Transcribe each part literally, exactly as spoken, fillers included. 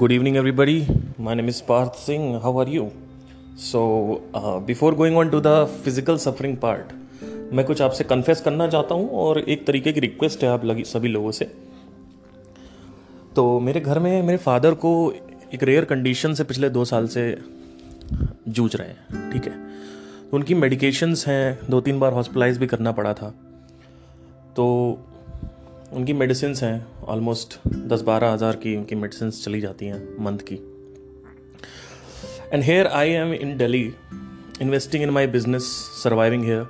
Good evening, everybody. My name is Parth Singh. How are you? So, uh, before going on to the physical suffering part, मैं कुछ आपसे confess करना चाहता हूँ और एक तरीके की रिक्वेस्ट है आप लगी सभी लोगों से। तो मेरे घर में मेरे फादर को एक रेयर कंडीशन से पिछले दो साल से जूझ रहे हैं, ठीक है। तो उनकी मेडिकेशंस हैं, दो तीन बार हॉस्पिटलाइज भी करना पड़ा था। तो उनकी मेडिसिन्स हैं, ऑलमोस्ट दस बारह हज़ार की उनकी मेडिसिन्स चली जाती हैं मंथ की। And here I am in Delhi investing in my business, surviving here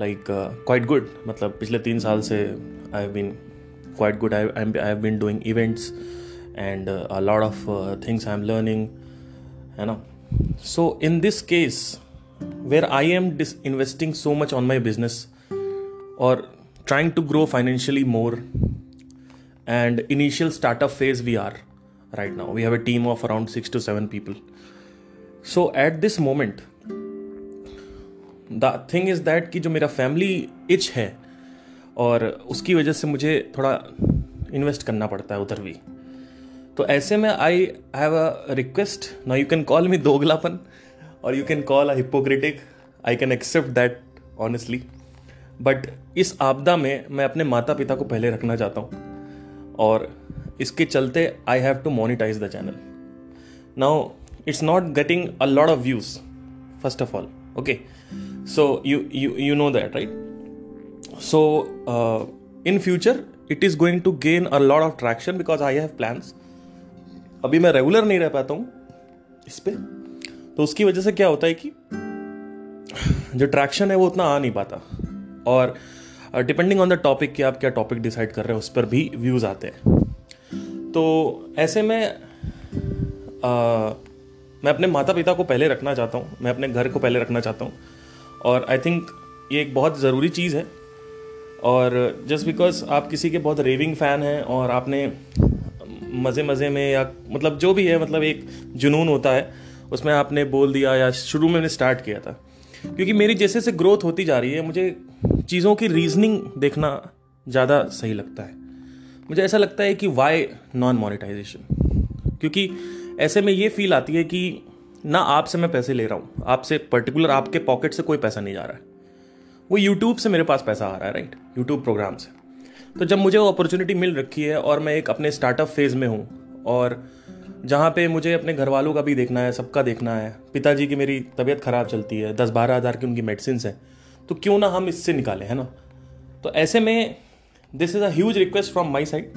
like quite good. मतलब पिछले तीन साल से I have been quite good. I I have been doing events and a lot of things I am learning, है ना। So in this case where I am dis investing so much on my business और trying to grow financially more, and initial startup phase we are right now. We have a team of around six to seven people. So at this moment, the thing is that कि जो मेरा family itch है और उसकी वजह से मुझे थोड़ा invest करना पड़ता है उधर भी। तो ऐसे में I have a request. Now you can call me दोगलापन or you can call a hypocritic. I can accept that honestly. But इस आपदा में मैं अपने माता पिता को पहले रखना चाहता हूँ और इसके चलते I have to monetize the channel. Now it's not getting a lot of views, first of all, okay. So you you you know that, right. So in future it is going to gain a lot of traction because I have plans. अभी मैं regular नहीं रह पाता हूँ इस पर, तो उसकी वजह से क्या होता है कि जो ट्रैक्शन है वो उतना आ नहीं पाता और डिपेंडिंग ऑन द टॉपिक कि आप क्या टॉपिक डिसाइड कर रहे हो उस पर भी व्यूज़ आते हैं। तो ऐसे में uh, मैं अपने माता पिता को पहले रखना चाहता हूँ, मैं अपने घर को पहले रखना चाहता हूँ और आई थिंक ये एक बहुत ज़रूरी चीज़ है। और जस्ट बिकॉज आप किसी के बहुत रेविंग फ़ैन हैं और आपने मज़े मज़े में या मतलब जो भी है, मतलब एक जुनून होता है उसमें आपने बोल दिया या शुरू में मैंने स्टार्ट किया था, क्योंकि मेरी जैसे जैसे ग्रोथ होती जा रही है मुझे चीज़ों की रीजनिंग देखना ज़्यादा सही लगता है। मुझे ऐसा लगता है कि वाई नॉन मोनेटाइजेशन, क्योंकि ऐसे में ये फील आती है कि ना आपसे मैं पैसे ले रहा हूँ, आपसे पर्टिकुलर आपके पॉकेट से कोई पैसा नहीं जा रहा है, वो यूट्यूब से मेरे पास पैसा आ रहा है, राइट, यूट्यूब प्रोग्राम से। तो जब मुझे वो अपॉर्चुनिटी मिल रखी है और मैं एक अपने स्टार्टअप फेज़ में हूँ और जहाँ पे मुझे अपने घर वालों का भी देखना है, सबका देखना है, पिताजी की मेरी तबीयत ख़राब चलती है, दस बारह हज़ार की उनकी मेडिसिन्स हैं, तो क्यों ना हम इससे निकालें, है ना। तो ऐसे में this is a huge request from my side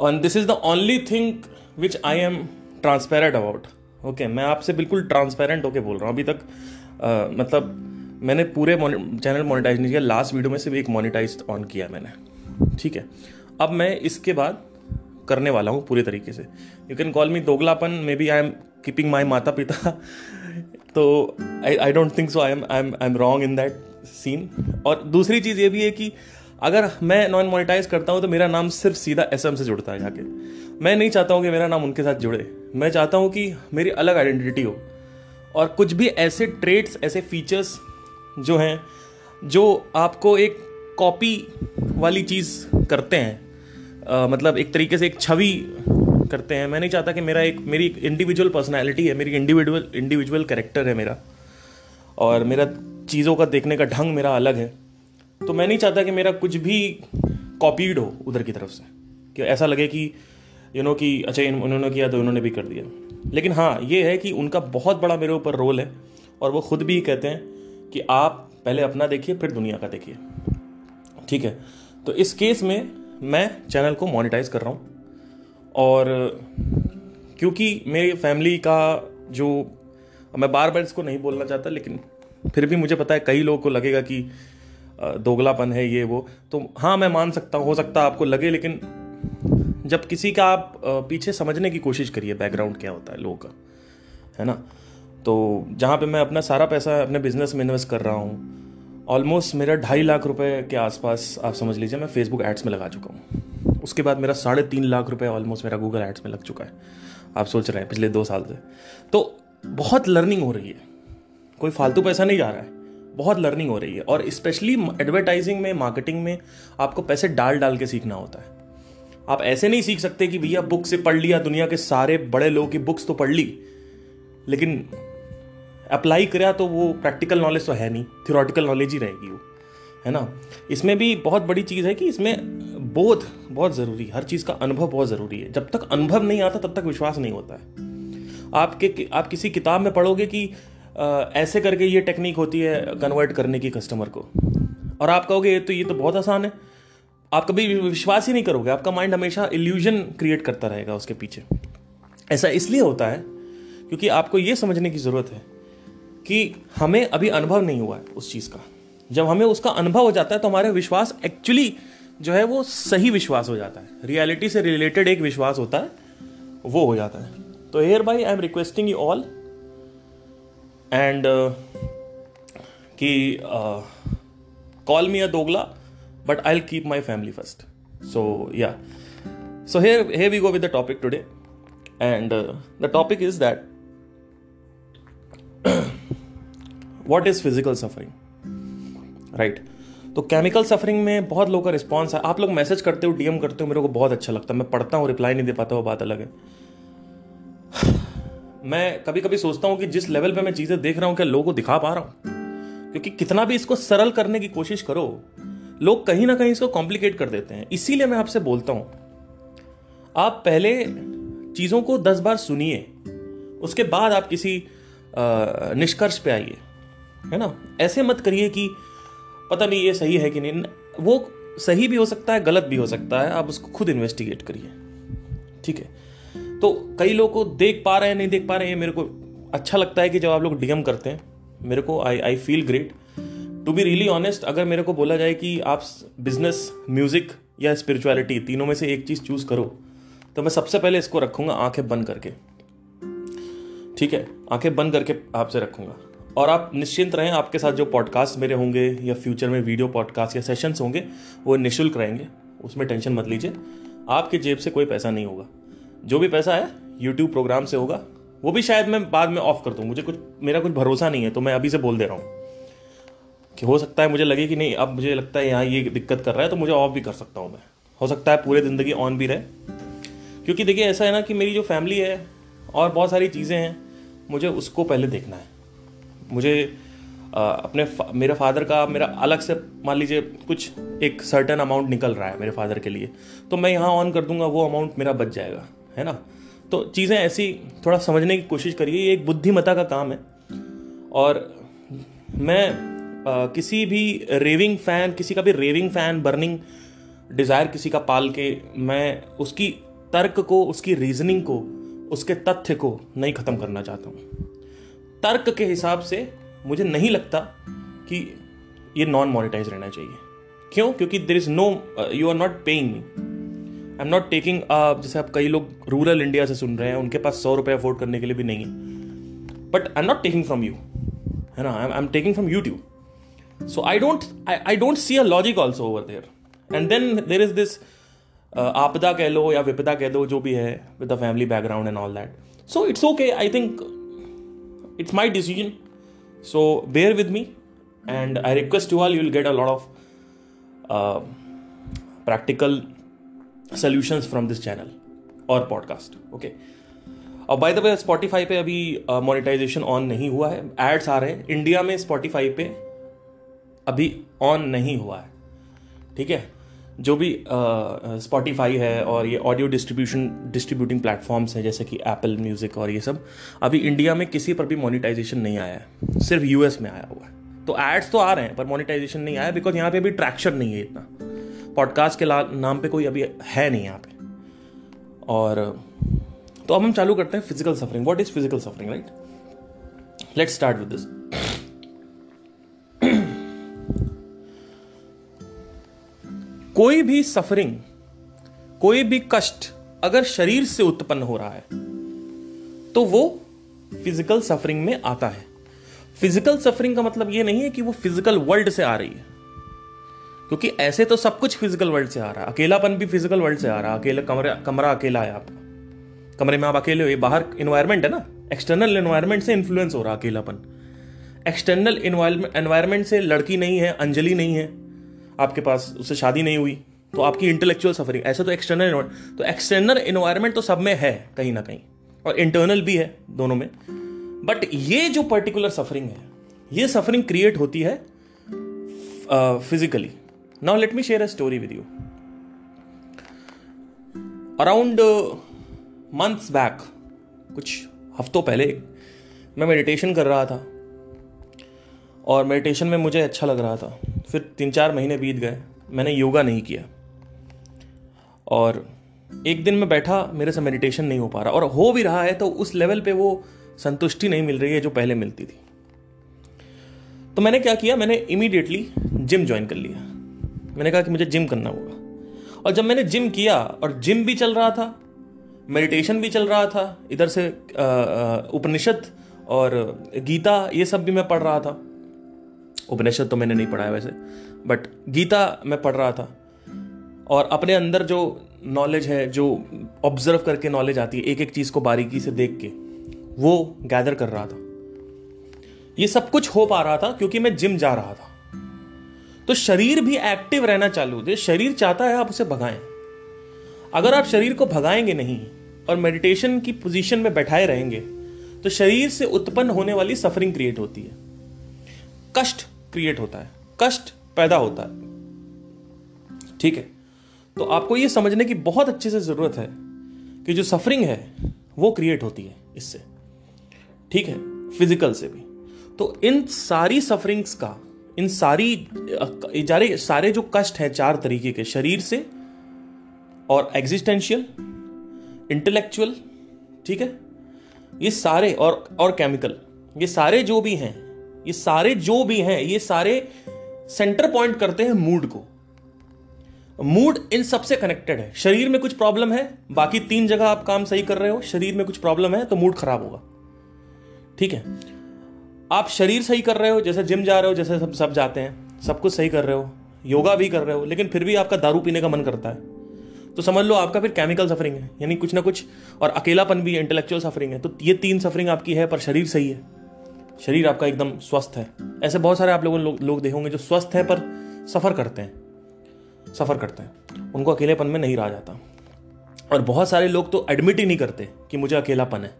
और this is the only thing which I am transparent about, okay. मैं आपसे बिल्कुल ट्रांसपेरेंट होके बोल रहा हूँ। अभी तक uh, मतलब मैंने पूरे चैनल मोनेटाइज नहीं किया, लास्ट वीडियो में सिर्फ एक मोनेटाइज ऑन किया मैंने, ठीक है। अब मैं इसके बाद करने वाला हूँ पूरे तरीके से। यू कैन कॉल मी दोगलापन, maybe I am keeping my माता पिता, तो I I don't think so I am I am I am wrong in that scene. और दूसरी चीज़ ये भी है कि अगर मैं नॉन मोनेटाइज करता हूँ तो मेरा नाम सिर्फ सीधा एसएम से जुड़ता है जाके। मैं नहीं चाहता हूँ कि मेरा नाम उनके साथ जुड़े, मैं चाहता हूँ कि मेरी अलग आइडेंटिटी हो और कुछ भी ऐसे ट्रेट्स, ऐसे फीचर्स जो हैं जो आपको एक कॉपी वाली चीज़ करते हैं, Uh, मतलब एक तरीके से एक छवि करते हैं। मैं नहीं चाहता कि मेरा एक मेरी इंडिविजुअल पर्सनालिटी है, मेरी इंडिविजुअल इंडिविजुअल कैरेक्टर है मेरा और मेरा चीज़ों का देखने का ढंग मेरा अलग है। तो मैं नहीं चाहता कि मेरा कुछ भी कॉपीड हो उधर की तरफ से, कि ऐसा लगे कि यू नो कि अच्छा उन्होंने किया तो उन्होंने भी कर दिया। लेकिन हाँ, ये है कि उनका बहुत बड़ा मेरे ऊपर रोल है और वो खुद भी कहते हैं कि आप पहले अपना देखिए फिर दुनिया का देखिए, ठीक है। तो इस केस में मैं चैनल को मोनेटाइज कर रहा हूँ और क्योंकि मेरी फैमिली का जो, मैं बार बार इसको नहीं बोलना चाहता लेकिन फिर भी मुझे पता है कई लोगों को लगेगा कि दोगलापन है ये वो, तो हाँ मैं मान सकता हूँ, हो सकता है आपको लगे, लेकिन जब किसी का आप पीछे समझने की कोशिश करिए बैकग्राउंड क्या होता है लोगों का, है ना। तो जहाँ पे मैं अपना सारा पैसा अपने बिजनेस में इन्वेस्ट कर रहा हूँ, ऑलमोस्ट मेरा ढाई लाख रुपए के आसपास आप समझ लीजिए मैं फेसबुक एड्स में लगा चुका हूँ। उसके बाद मेरा साढ़े तीन लाख रुपए ऑलमोस्ट मेरा गूगल एड्स में लग चुका है, आप सोच रहे हैं, पिछले दो साल से। तो बहुत लर्निंग हो रही है, कोई फालतू पैसा नहीं जा रहा है, बहुत लर्निंग हो रही है। और स्पेशली एडवर्टाइजिंग में, मार्केटिंग में आपको पैसे डाल डाल के सीखना होता है आप ऐसे नहीं सीख सकते कि भैया बुक से पढ़ लिया, दुनिया के सारे बड़े लोगों की बुक्स तो पढ़ ली, लेकिन अप्लाई करा तो वो प्रैक्टिकल नॉलेज तो है नहीं, थियोरटिकल नॉलेज ही रहेगी वो, है ना। इसमें भी बहुत बड़ी चीज़ है कि इसमें बोध बहुत ज़रूरी है, हर चीज़ का अनुभव बहुत ज़रूरी है। जब तक अनुभव नहीं आता तब तक विश्वास नहीं होता है। आपके आप किसी किताब में पढ़ोगे कि आ, ऐसे करके ये टेक्निक होती है कन्वर्ट करने की कस्टमर को, और आप कहोगे तो ये तो बहुत आसान है, आप कभी विश्वास ही नहीं करोगे। आपका माइंड हमेशा इल्यूजन क्रिएट करता रहेगा उसके पीछे। ऐसा इसलिए होता है क्योंकि आपको ये समझने की ज़रूरत है कि हमें अभी अनुभव नहीं हुआ है उस चीज़ का। जब हमें उसका अनुभव हो जाता है तो हमारे विश्वास एक्चुअली जो है वो सही विश्वास हो जाता है, रियलिटी से रिलेटेड एक विश्वास होता है वो हो जाता है। तो hereby I am requesting you all and कि कॉल मी अ दोगला but I will keep my family first. So या so here here we go with the topic today and the topic is that what is physical suffering, right. तो chemical suffering में बहुत लोगों का response है। आप लोग मैसेज करते हो, डीएम करते हो, मेरे को बहुत अच्छा लगता है। मैं पढ़ता हूँ, रिप्लाई नहीं दे पाता, वो बात अलग है। मैं कभी कभी सोचता हूँ कि जिस लेवल पे मैं चीज़ें देख रहा हूँ क्या लोगों को दिखा पा रहा हूँ, क्योंकि कितना भी इसको सरल करने की कोशिश करो लोग कहीं ना कहीं इसको कॉम्प्लिकेट कर देते हैं। इसीलिए मैं आपसे बोलता हूँ, आप पहले चीज़ों को दस बार सुनिए, उसके बाद आप किसी निष्कर्ष पे आइए, है ना। ऐसे मत करिए कि पता नहीं ये सही है कि नहीं, वो सही भी हो सकता है, गलत भी हो सकता है। आप उसको खुद इन्वेस्टिगेट करिए, ठीक है। तो कई लोग को देख पा रहे हैं, नहीं देख पा रहे हैं। मेरे को अच्छा लगता है कि जब आप लोग डीएम करते हैं, मेरे को I I feel great to be really honest. अगर मेरे को बोला जाए कि आप बिजनेस, म्यूजिक या स्पिरिचुअलिटी तीनों में से एक चीज़ चूज करो, तो मैं सबसे पहले इसको रखूँगा आंखें बंद करके, ठीक है। आंखें बंद करके आपसे रखूँगा। और आप निश्चिंत रहें, आपके साथ जो पॉडकास्ट मेरे होंगे या फ्यूचर में वीडियो पॉडकास्ट या सेशंस होंगे वो निःशुल्क रहेंगे, उसमें टेंशन मत लीजिए। आपके जेब से कोई पैसा नहीं होगा, जो भी पैसा है यूट्यूब प्रोग्राम से होगा, वो भी शायद मैं बाद में ऑफ कर दूँ। मुझे कुछ मेरा कुछ भरोसा नहीं है, तो मैं अभी से बोल दे रहा हूँ कि हो सकता है मुझे लगे कि नहीं, अब मुझे लगता है यहाँ ये दिक्कत कर रहा है तो मुझे ऑफ भी कर सकता हूँ मैं। हो सकता है पूरे ज़िंदगी ऑन भी रहे, क्योंकि देखिए ऐसा है ना कि मेरी जो फैमिली है और बहुत सारी चीज़ें हैं, मुझे उसको पहले देखना है। मुझे अपने मेरे फादर का मेरा अलग से मान लीजिए कुछ एक सर्टेन अमाउंट निकल रहा है मेरे फादर के लिए, तो मैं यहाँ ऑन कर दूंगा, वो अमाउंट मेरा बच जाएगा, है ना। तो चीज़ें ऐसी थोड़ा समझने की कोशिश करिए। ये एक बुद्धिमता का काम है। और मैं आ, किसी भी रेविंग फ़ैन किसी का भी रेविंग फ़ैन बर्निंग डिज़ायर किसी का पाल के मैं उसकी तर्क को, उसकी रीजनिंग को, उसके तथ्य को नहीं ख़त्म करना चाहता हूँ। तर्क के हिसाब से मुझे नहीं लगता कि ये नॉन मोनेटाइज रहना चाहिए। क्यों? क्योंकि there is no, you are not paying me, I am not taking. जैसे आप कई लोग रूरल इंडिया से सुन रहे हैं, उनके पास सौ रुपये अफोर्ड करने के लिए भी नहीं है, but I am not taking from you, है ना। I am taking from YouTube. So I don't I don't see a logic also over there. And then there is this आपदा कह लो या विपदा कह दो, जो भी है, with the family background and all that. So it's okay, I think it's my decision, so bear with me and I request you all, you will get a lot of practical solutions from this channel और podcast, okay। और by the way Spotify पे अभी uh, monetization on नहीं हुआ है, ads आ रहे हैं। India में Spotify पे अभी on नहीं हुआ है, ठीक है। जो भी uh, Spotify है और ये audio distribution distributing platforms हैं जैसे कि Apple Music और ये सब, अभी इंडिया में किसी पर भी monetization नहीं आया है, सिर्फ यूएस में आया हुआ है। तो ads तो आ रहे हैं पर monetization नहीं आया, because यहाँ पे अभी traction नहीं है इतना। पॉडकास्ट के नाम पे कोई अभी है नहीं यहाँ पे। और तो अब हम चालू करते हैं physical suffering, what is physical suffering, right. Let's start with this. कोई भी सफरिंग, कोई भी कष्ट अगर शरीर से उत्पन्न हो रहा है तो वो फिजिकल सफरिंग में आता है। फिजिकल सफरिंग का मतलब ये नहीं है कि वो फिजिकल वर्ल्ड से आ रही है, क्योंकि ऐसे तो सब कुछ फिजिकल वर्ल्ड से आ रहा है। अकेलापन भी फिजिकल वर्ल्ड से आ रहा है। अकेला कमरा कमरा अकेला है आपका, कमरे में आप अकेले हो, ये बाहर इन्वायरमेंट है ना, एक्सटर्नल इन्वायरमेंट से इन्फ्लुएंस हो रहा है अकेलापन। एक्सटर्नल इन्वायरमेंट से लड़की नहीं है, अंजलि नहीं है आपके पास, उससे शादी नहीं हुई, तो आपकी इंटेलेक्चुअल सफरिंग, ऐसा तो एक्सटर्नल, तो एक्सटर्नल एनवायरनमेंट तो सब में है कहीं ना कहीं, और इंटरनल भी है दोनों में, बट ये जो पर्टिकुलर सफरिंग है, ये सफरिंग क्रिएट होती है physically. Now let me share a story with you. Around months back, कुछ हफ्तों पहले, मैं मेडिटेशन कर रहा था और मेडिटेशन में मुझे अच्छा लग रहा था. फिर तीन चार महीने बीत गए, मैंने योगा नहीं किया, और एक दिन मैं बैठा, मेरे से मेडिटेशन नहीं हो पा रहा, और हो भी रहा है तो उस लेवल पे वो संतुष्टि नहीं मिल रही है जो पहले मिलती थी. तो मैंने क्या किया, मैंने इमीडिएटली जिम ज्वाइन कर लिया. मैंने कहा कि मुझे जिम करना होगा, और जब मैंने जिम किया, और जिम भी चल रहा था, मेडिटेशन भी चल रहा था, इधर से उपनिषद और गीता ये सब भी मैं पढ़ रहा था. उपनिषद तो मैंने नहीं पढ़ा है वैसे, बट गीता मैं पढ़ रहा था, और अपने अंदर जो नॉलेज है, जो ऑब्जर्व करके नॉलेज आती है, एक एक चीज़ को बारीकी से देख के, वो गैदर कर रहा था. ये सब कुछ हो पा रहा था क्योंकि मैं जिम जा रहा था. तो शरीर भी एक्टिव रहना चालू, जो शरीर चाहता है आप उसे भगाएं. अगर आप शरीर को भगाएंगे नहीं और मेडिटेशन की पोजीशन में बैठाए रहेंगे, तो शरीर से उत्पन्न होने वाली सफरिंग क्रिएट होती है, कष्ट क्रिएट होता है, कष्ट पैदा होता है. ठीक है, तो आपको ये समझने की बहुत अच्छे से जरूरत है कि जो सफरिंग है वो क्रिएट होती है इससे, ठीक है, फिजिकल से भी. तो इन सारी सफरिंग्स का, इन सारी सारे जो कष्ट हैं चार तरीके के, शरीर से और एग्जिस्टेंशियल, इंटेलेक्चुअल, ठीक है, ये सारे, और और केमिकल, ये सारे जो भी हैं, ये सारे जो भी हैं ये सारे सेंटर पॉइंट करते हैं मूड को. मूड इन सबसे कनेक्टेड है. शरीर में कुछ प्रॉब्लम है, बाकी तीन जगह आप काम सही कर रहे हो, शरीर में कुछ प्रॉब्लम है तो मूड खराब होगा. ठीक है, आप शरीर सही कर रहे हो, जैसे जिम जा रहे हो, जैसे सब सब जाते हैं, सब कुछ सही कर रहे हो, योगा भी कर रहे हो, लेकिन फिर भी आपका दारू पीने का मन करता है, तो समझ लो आपका फिर केमिकल सफरिंग है, यानी कुछ ना कुछ, और अकेलापन भी इंटेलेक्चुअल सफरिंग है. तो ये तीन सफरिंग आपकी है, पर शरीर सही है, शरीर आपका एकदम स्वस्थ है. ऐसे बहुत सारे आप लोगों लो, लोग देखोगे जो स्वस्थ हैं पर सफ़र करते हैं सफ़र करते हैं उनको अकेलेपन में नहीं रहा जाता. और बहुत सारे लोग तो एडमिट ही नहीं करते कि मुझे अकेलापन है.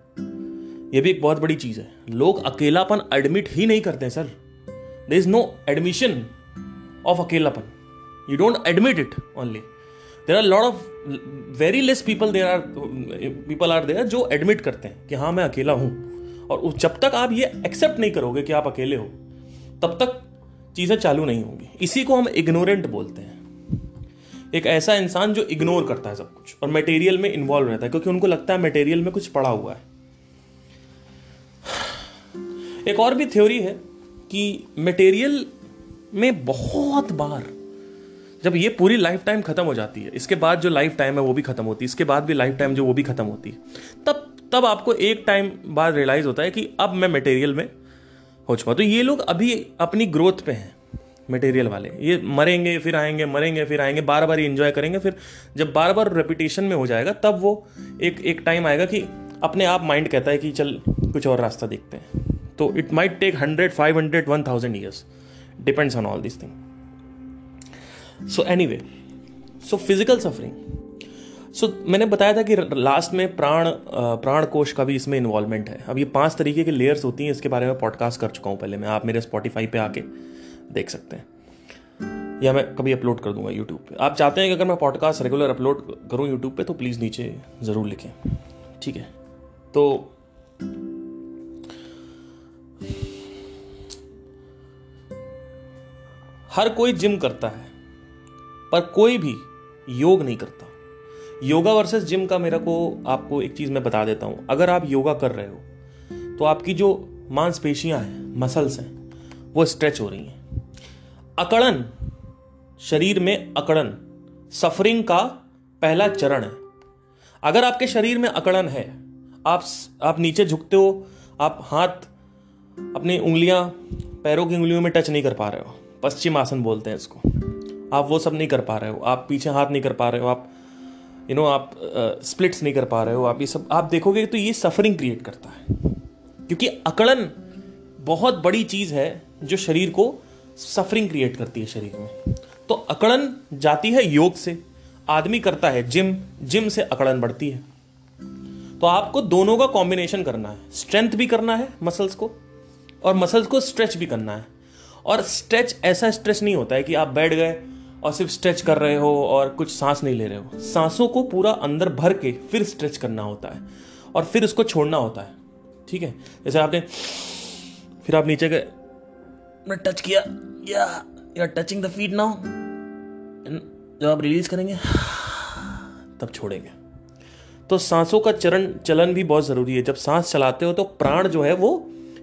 ये भी एक बहुत बड़ी चीज़ है, लोग अकेलापन एडमिट ही नहीं करते हैं sir. There is no admission of अकेलापन, you don't admit it only. There are a lot of very less people there are people are there जो admit करते हैं कि हाँ मैं अकेला हूँ. और जब तक आप ये accept नहीं करोगे कि आप अकेले हो, तब तक चीज़ें चालू नहीं होंगी. इसी को हम ignorant बोलते हैं, एक ऐसा इंसान जो ignore करता है सब कुछ और material में involved रहता है, क्योंकि उनको लगता है material में कुछ पड़ा हुआ है. एक और भी theory है कि material में बहुत बार, जब ये पूरी लाइफ टाइम खत्म हो जाती है, इसके बाद जो लाइफ टाइम है वो भी खत्म होती है, इसके बाद भी लाइफ टाइम जो वो भी खत्म होती है, तब तब आपको एक टाइम बाद रियलाइज होता है कि अब मैं मटेरियल में हो चुका. तो ये लोग अभी अपनी ग्रोथ पे हैं, मटेरियल वाले. ये मरेंगे फिर आएंगे, मरेंगे फिर आएंगे, बार बार एंजॉय करेंगे. फिर जब बार बार रेपिटेशन में हो जाएगा, तब वो एक एक टाइम आएगा कि अपने आप माइंड कहता है कि चल कुछ और रास्ता देखते हैं. तो it might take hundred five hundred one thousand years, depends on all this thing. So anyway, so physical suffering, so मैंने बताया था कि लास्ट में प्राण प्राण कोश का भी इसमें इन्वॉल्वमेंट है. अब ये पांच तरीके के लेयर्स होती हैं, इसके बारे में पॉडकास्ट कर चुका हूँ पहले मैं, आप मेरे स्पॉटिफाई पे आके देख सकते हैं, या मैं कभी अपलोड कर दूंगा यूट्यूब पे. आप चाहते हैं कि अगर मैं पॉडकास्ट रेगुलर अपलोड करूँ यूट्यूब पे, तो प्लीज़ नीचे ज़रूर लिखें, ठीक है. तो हर कोई जिम करता है पर कोई भी योग नहीं करता. योगा वर्सेस जिम का मेरा को आपको एक चीज़ मैं बता देता हूँ. अगर आप योगा कर रहे हो तो आपकी जो मांसपेशियाँ हैं, मसल्स हैं, वो स्ट्रेच हो रही हैं. अकड़न, शरीर में अकड़न सफरिंग का पहला चरण है. अगर आपके शरीर में अकड़न है, आप आप नीचे झुकते हो, आप हाथ, अपनी उंगलियाँ पैरों की उंगलियों में टच नहीं कर पा रहे हो, पश्चिम आसन बोलते हैं इसको, आप वो सब नहीं कर पा रहे हो, आप पीछे हाथ नहीं कर पा रहे हो, आप यू नो आप स्प्लिट्स नहीं कर पा रहे हो, आप ये सब आप देखोगे तो ये सफरिंग क्रिएट करता है, क्योंकि अकड़न बहुत बड़ी चीज़ है जो शरीर को सफरिंग क्रिएट करती है शरीर में. तो अकड़न जाती है योग से, आदमी करता है जिम, जिम से अकड़न बढ़ती है। तो आपको दोनों का कॉम्बिनेशन करना है, स्ट्रेंथ भी करना है मसल्स को और मसल्स को स्ट्रेच भी करना है। और स्ट्रेच ऐसा स्ट्रेच नहीं होता है कि आप बैठ गए और सिर्फ स्ट्रेच कर रहे हो और कुछ सांस नहीं ले रहे हो। सांसों को पूरा अंदर भर के फिर स्ट्रेच करना होता है और फिर उसको छोड़ना होता है, ठीक है। जैसे आपने फिर आप नीचे गए, मैं टच किया, या you are touching the feet now, जब आप रिलीज करेंगे तब छोड़ेंगे। तो सांसों का चरण चलन भी बहुत ज़रूरी है। जब सांस चलाते हो तो प्राण जो है वो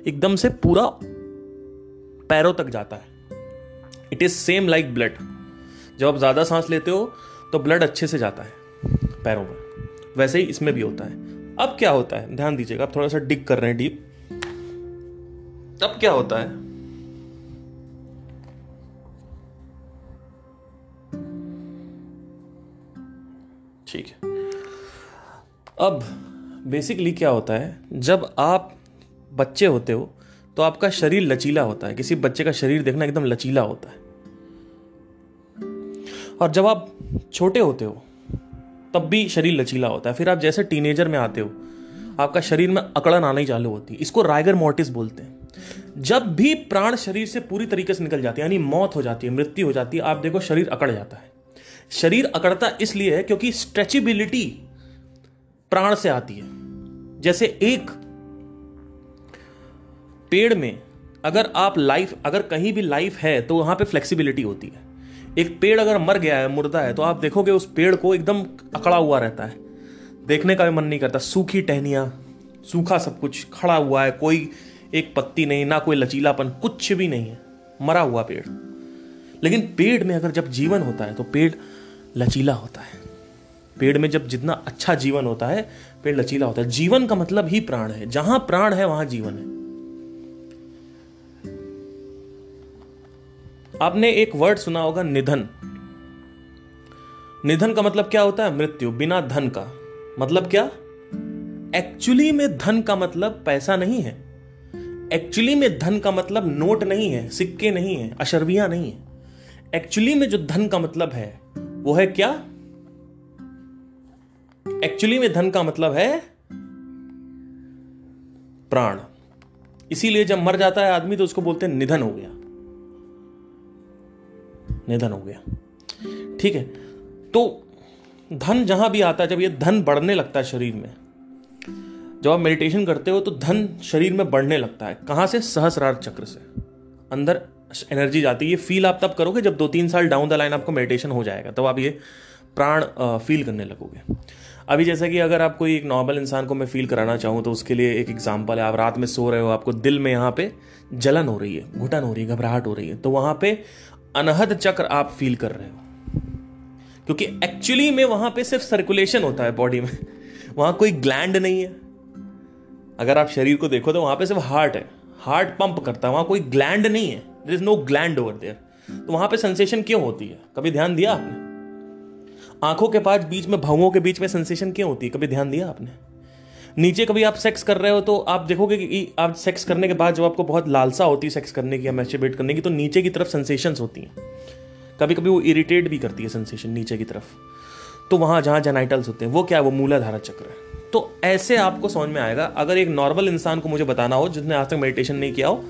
एकदम से पूरा पैरों तक जाता है। It is same like blood. जब आप ज़्यादा सांस लेते हो तो ब्लड अच्छे से जाता है पैरों में, वैसे ही इसमें भी होता है। अब क्या होता है, ध्यान दीजिएगा, आप थोड़ा सा डिग कर रहे हैं डीप, तब क्या होता है, ठीक है। अब बेसिकली क्या होता है, जब आप बच्चे होते हो तो आपका शरीर लचीला होता है। किसी बच्चे का शरीर देखना एकदम लचीला होता है। और जब आप छोटे होते हो तब भी शरीर लचीला होता है। फिर आप जैसे टीनेजर में आते हो आपका शरीर में अकड़न आना ही चालू होती है। इसको राइगर मोर्टिस बोलते हैं। जब भी प्राण शरीर से पूरी तरीके से निकल जाती है, यानी मौत हो जाती है, मृत्यु हो जाती है, आप देखो शरीर अकड़ जाता है। शरीर अकड़ता इसलिए है क्योंकि स्ट्रेचेबिलिटी प्राण से आती है। जैसे एक पेड़ में अगर आप लाइफ, अगर कहीं भी लाइफ है तो वहां पे फ्लेक्सिबिलिटी होती है। एक पेड़ अगर मर गया है, मुर्दा है, तो आप देखोगे उस पेड़ को एकदम अकड़ा हुआ रहता है, देखने का भी मन नहीं करता। सूखी टहनियाँ, सूखा सब कुछ खड़ा हुआ है, कोई एक पत्ती नहीं, ना कोई लचीलापन, कुछ भी नहीं है, मरा हुआ पेड़। लेकिन पेड़ में अगर जब जीवन होता है तो पेड़ लचीला होता है। पेड़ में जब जितना अच्छा जीवन होता है पेड़ लचीला होता है। जीवन का मतलब ही प्राण है, जहां प्राण है वहां जीवन है। आपने एक वर्ड सुना होगा, निधन। निधन का मतलब क्या होता है, मृत्यु। बिना धन का मतलब क्या, एक्चुअली में धन का मतलब पैसा नहीं है, एक्चुअली में धन का मतलब नोट नहीं है, सिक्के नहीं है, अशर्वियां नहीं है। एक्चुअली में जो धन का मतलब है वो है क्या, एक्चुअली में धन का मतलब है प्राण। इसीलिए जब मर जाता है आदमी तो उसको बोलते हैं निधन हो गया, निधन हो गया, ठीक है। तो धन जहां भी आता है, जब ये धन बढ़ने लगता है शरीर में, जब आप मेडिटेशन करते हो तो धन शरीर में बढ़ने लगता है। कहां से, सहस्रार चक्र से अंदर एनर्जी जाती है। ये फील आप तब करोगे जब दो तीन साल डाउन द लाइन आपको मेडिटेशन हो जाएगा, तब आप ये प्राण फील करने लगोगे। अभी जैसा कि अगर आप कोई एक नॉर्मल इंसान को मैं फील कराना चाहूँ तो उसके लिए एक एग्जांपल है। आप रात में सो रहे हो, आपको दिल में यहाँ पे जलन हो रही है, घुटन हो रही है, घबराहट हो रही है, तो वहाँ पे अनहद चक्र आप फील कर रहे हो, क्योंकि एक्चुअली में वहाँ पे सिर्फ सर्कुलेशन होता है बॉडी में, वहाँ कोई ग्लैंड नहीं है। अगर आप शरीर को देखो तो वहाँ पे सिर्फ हार्ट है, हार्ट पंप करता है, वहाँ कोई ग्लैंड नहीं है, there is no gland over there. तो वहाँ पे सेंसेशन क्यों होती है, कभी ध्यान दिया आपने? आंखों के पास बीच में, भौहों के बीच में सेंसेशन क्यों होती है, कभी ध्यान दिया आपने? नीचे कभी आप सेक्स कर रहे हो तो आप देखोगे कि आप सेक्स करने के बाद जब आपको बहुत लालसा होती है सेक्स करने की या मैस्टरबेट करने की, तो नीचे की तरफ सेंसेशंस होती हैं। कभी कभी वो इरिटेट भी करती है सेंसेशन नीचे की तरफ, तो वहाँ जहाँ जेनिटल्स होते हैं वो क्या है, वो मूलाधार चक्र है। तो ऐसे आपको समझ में आएगा। अगर एक नॉर्मल इंसान को मुझे बताना हो जिसने आज तक मेडिटेशन नहीं किया हो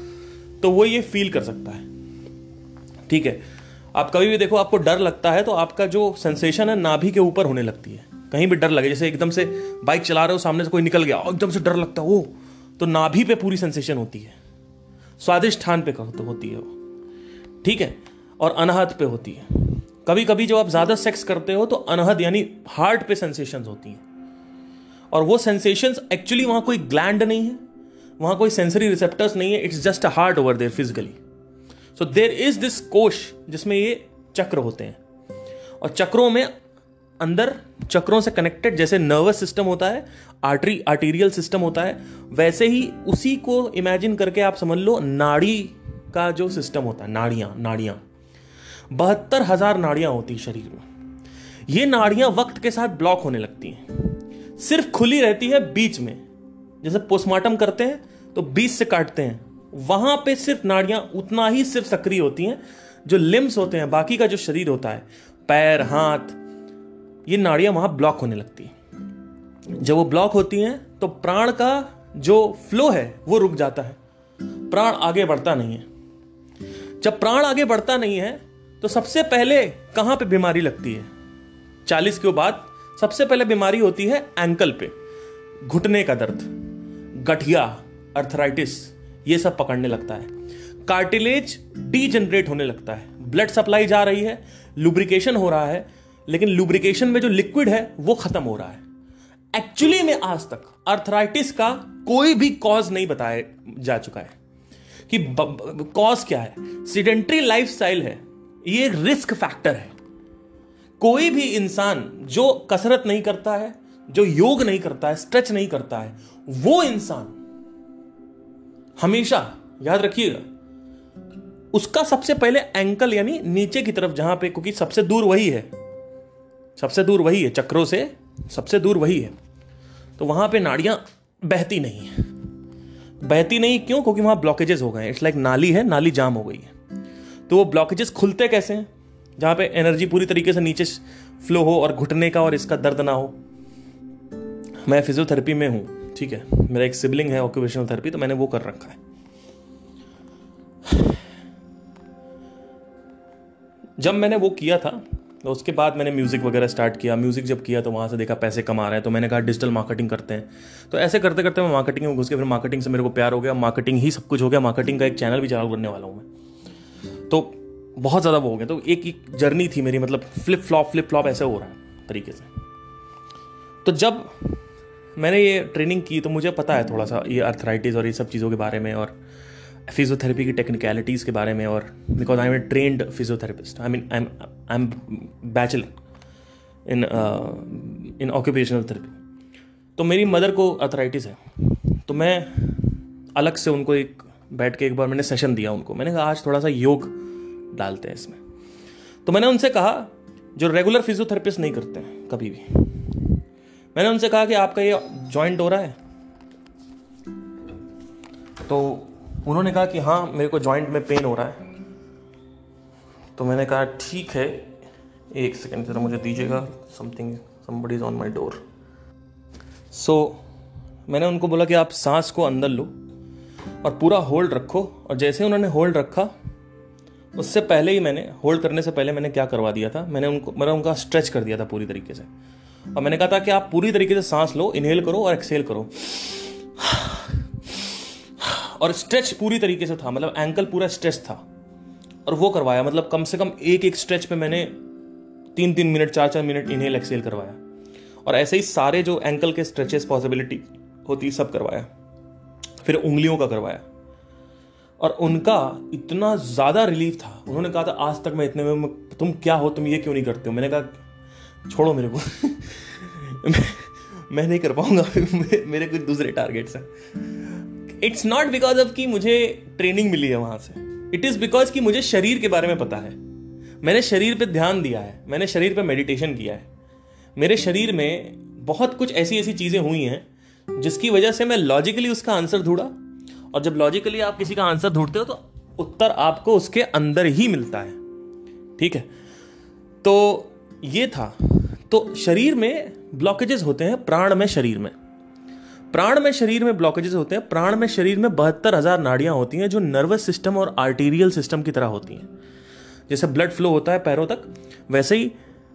तो वो ये फील कर सकता है, ठीक है। आप कभी भी देखो, आपको डर लगता है तो आपका जो सेंसेशन है नाभि के ऊपर होने लगती है। कहीं भी डर लगे, जैसे एकदम से बाइक चला रहे हो, सामने से कोई निकल गया, एकदम से डर लगता है, वो तो नाभि पे पूरी सेंसेशन होती है, स्वादिष्ठान पे होती है वो, ठीक है, और अनहद पे होती है। कभी कभी जब आप ज़्यादा सेक्स करते हो तो अनहद यानी हार्ट पे सेंसेशंस होती हैं, और वो सेंसेशंस एक्चुअली वहाँ कोई ग्लैंड नहीं है, वहाँ कोई सेंसरी रिसेप्टर्स नहीं है, it's just a heart over there physically. So there is this कोश जिसमें ये चक्र होते हैं, और चक्रों में अंदर, चक्रों से कनेक्टेड, जैसे नर्वस सिस्टम होता है, आर्टरी आर्टीरियल सिस्टम होता है, वैसे ही उसी को इमेजिन करके आप समझ लो नाड़ी का जो सिस्टम होता है, नाड़ियाँ नाड़ियाँ बहत्तर हज़ार नाड़ियाँ होती हैं शरीर में। ये नाड़ियाँ वक्त के साथ ब्लॉक होने लगती हैं, सिर्फ खुली रहती है बीच में। जैसे पोस्टमार्टम करते हैं तो बीच से काटते हैं, वहाँ पे सिर्फ नाड़ियाँ उतना ही सिर्फ सक्रिय होती हैं, जो लिम्स होते हैं, बाकी का जो शरीर होता है, पैर, हाथ, ये नाड़ियां वहाँ ब्लॉक होने लगती हैं। जब वो ब्लॉक होती हैं तो प्राण का जो फ्लो है वो रुक जाता है, प्राण आगे बढ़ता नहीं है। जब प्राण आगे बढ़ता नहीं है तो सबसे पहले कहाँ पे बीमारी लगती है? चालीस के बाद सबसे पहले बीमारी होती है एंकल पे, घुटने का दर्द, गठिया, अर्थराइटिस, ये सब पकड़ने लगता है। कार्टिलेज डीजनरेट होने लगता है, ब्लड सप्लाई जा रही है, लुब्रिकेशन हो रहा है, लेकिन लुब्रिकेशन में जो लिक्विड है वो खत्म हो रहा है। एक्चुअली में आज तक अर्थराइटिस का कोई भी कॉज नहीं बताया जा चुका है कि कॉज क्या है। सीडेंट्री लाइफस्टाइल है, ये रिस्क फैक्टर है। कोई भी इंसान जो कसरत नहीं करता है, जो योग नहीं करता है, स्ट्रेच नहीं करता है, वो इंसान हमेशा याद रखिएगा उसका सबसे पहले एंकल यानी नीचे की तरफ, जहां पे, क्योंकि सबसे दूर वही है, सबसे दूर वही है, चक्रों से सबसे दूर वही है, तो वहां पे नाड़ियां बहती नहीं है, बहती नहीं क्यों? क्योंकि वहां ब्लॉकेजेस हो गए हैं। इट्स लाइक नाली है, नाली जाम हो गई है। तो वो ब्लॉकेजेस खुलते कैसे हैं? जहां पे एनर्जी पूरी तरीके से नीचे फ्लो हो और घुटने का और इसका दर्द ना हो। मैं फिजियोथेरेपी में हूं, ठीक है, मेरा एक सिबलिंग है ऑक्यूपेशनल थेरेपी, तो मैंने वो कर रखा है। जब मैंने वो किया था तो उसके बाद मैंने म्यूज़िक वगैरह स्टार्ट किया। म्यूज़िक जब किया तो वहाँ से देखा पैसे कमा रहे हैं, तो मैंने कहा डिजिटल मार्केटिंग करते हैं। तो ऐसे करते करते मैं मार्केटिंग में घुस गया, फिर मार्केटिंग से मेरे को प्यार हो गया, मार्केटिंग ही सब कुछ हो गया, मार्केटिंग का एक चैनल भी चालू करने वाला हूँ मैं, तो बहुत ज़्यादा वो हो गया। तो एक एक जर्नी थी मेरी, मतलब फ्लिप फ्लॉप फ्लिप फ्लॉप ऐसे हो रहा है तरीके से। तो जब मैंने ये ट्रेनिंग की तो मुझे पता है थोड़ा सा ये अर्थराइटिस और ये सब चीज़ों के बारे में और फिजियोथेरेपी की टेक्निकलिटीज़ के बारे में, और because I am a trained physiotherapist, I mean I am I am bachelor in in occupational therapy. तो मेरी मदर को अर्थराइटिस है, तो मैं अलग से उनको एक बैठ के एक बार मैंने सेशन दिया उनको। मैंने कहा आज थोड़ा सा योग डालते हैं इसमें। तो मैंने उनसे कहा, जो रेगुलर फिजियोथेरेपिस्ट नहीं करते हैं कभी भी, मैंने उनसे कहा कि आपका ये जॉइंट हो रहा है? तो उन्होंने कहा कि हाँ मेरे को जॉइंट में पेन हो रहा है। तो मैंने कहा ठीक है, एक सेकेंड जरा मुझे दीजिएगा, something somebody is on my door. So मैंने उनको बोला कि आप सांस को अंदर लो और पूरा होल्ड रखो। और जैसे उन्होंने होल्ड रखा, उससे पहले ही मैंने, होल्ड करने से पहले मैंने क्या करवा दिया था, मैंने उनको मेरा उनका स्ट्रेच कर दिया था पूरी तरीके से। और मैंने कहा था कि आप पूरी तरीके से सांस लो, इनहेल करो और एक्सहेल करो, और स्ट्रेच पूरी तरीके से था, मतलब एंकल पूरा स्ट्रेच था। और वो करवाया, मतलब कम से कम एक एक स्ट्रेच पे मैंने तीन तीन मिनट चार चार मिनट इनहेल एक्सहेल करवाया, और ऐसे ही सारे जो एंकल के स्ट्रेचेस पॉसिबिलिटी होती सब करवाया। फिर उंगलियों का करवाया, और उनका इतना ज़्यादा रिलीफ था। उन्होंने कहा था आज तक मैं इतने में, तुम क्या हो, तुम ये क्यों नहीं करते हो? मैंने कहा छोड़ो मेरे को मैं, मैं नहीं कर पाऊंगा, मेरे कुछ दूसरे टारगेट्स हैं। इट्स नॉट बिकॉज ऑफ कि मुझे ट्रेनिंग मिली है वहाँ से, इट इज़ बिकॉज कि मुझे शरीर के बारे में पता है, मैंने शरीर पे ध्यान दिया है, मैंने शरीर पे मेडिटेशन किया है, मेरे शरीर में बहुत कुछ ऐसी ऐसी चीज़ें हुई हैं जिसकी वजह से मैं लॉजिकली उसका आंसर ढूंढा। और जब लॉजिकली आप किसी का आंसर ढूंढते हो तो उत्तर आपको उसके अंदर ही मिलता है, ठीक है? तो ये था। तो शरीर में ब्लॉकेजेस होते हैं, प्राण में शरीर में प्राण में शरीर में ब्लॉकेजेस होते हैं। प्राण में शरीर में बहत्तर हज़ार नाड़ियाँ होती हैं जो नर्वस सिस्टम और आर्टीरियल सिस्टम की तरह होती हैं। जैसे ब्लड फ्लो होता है पैरों तक, वैसे ही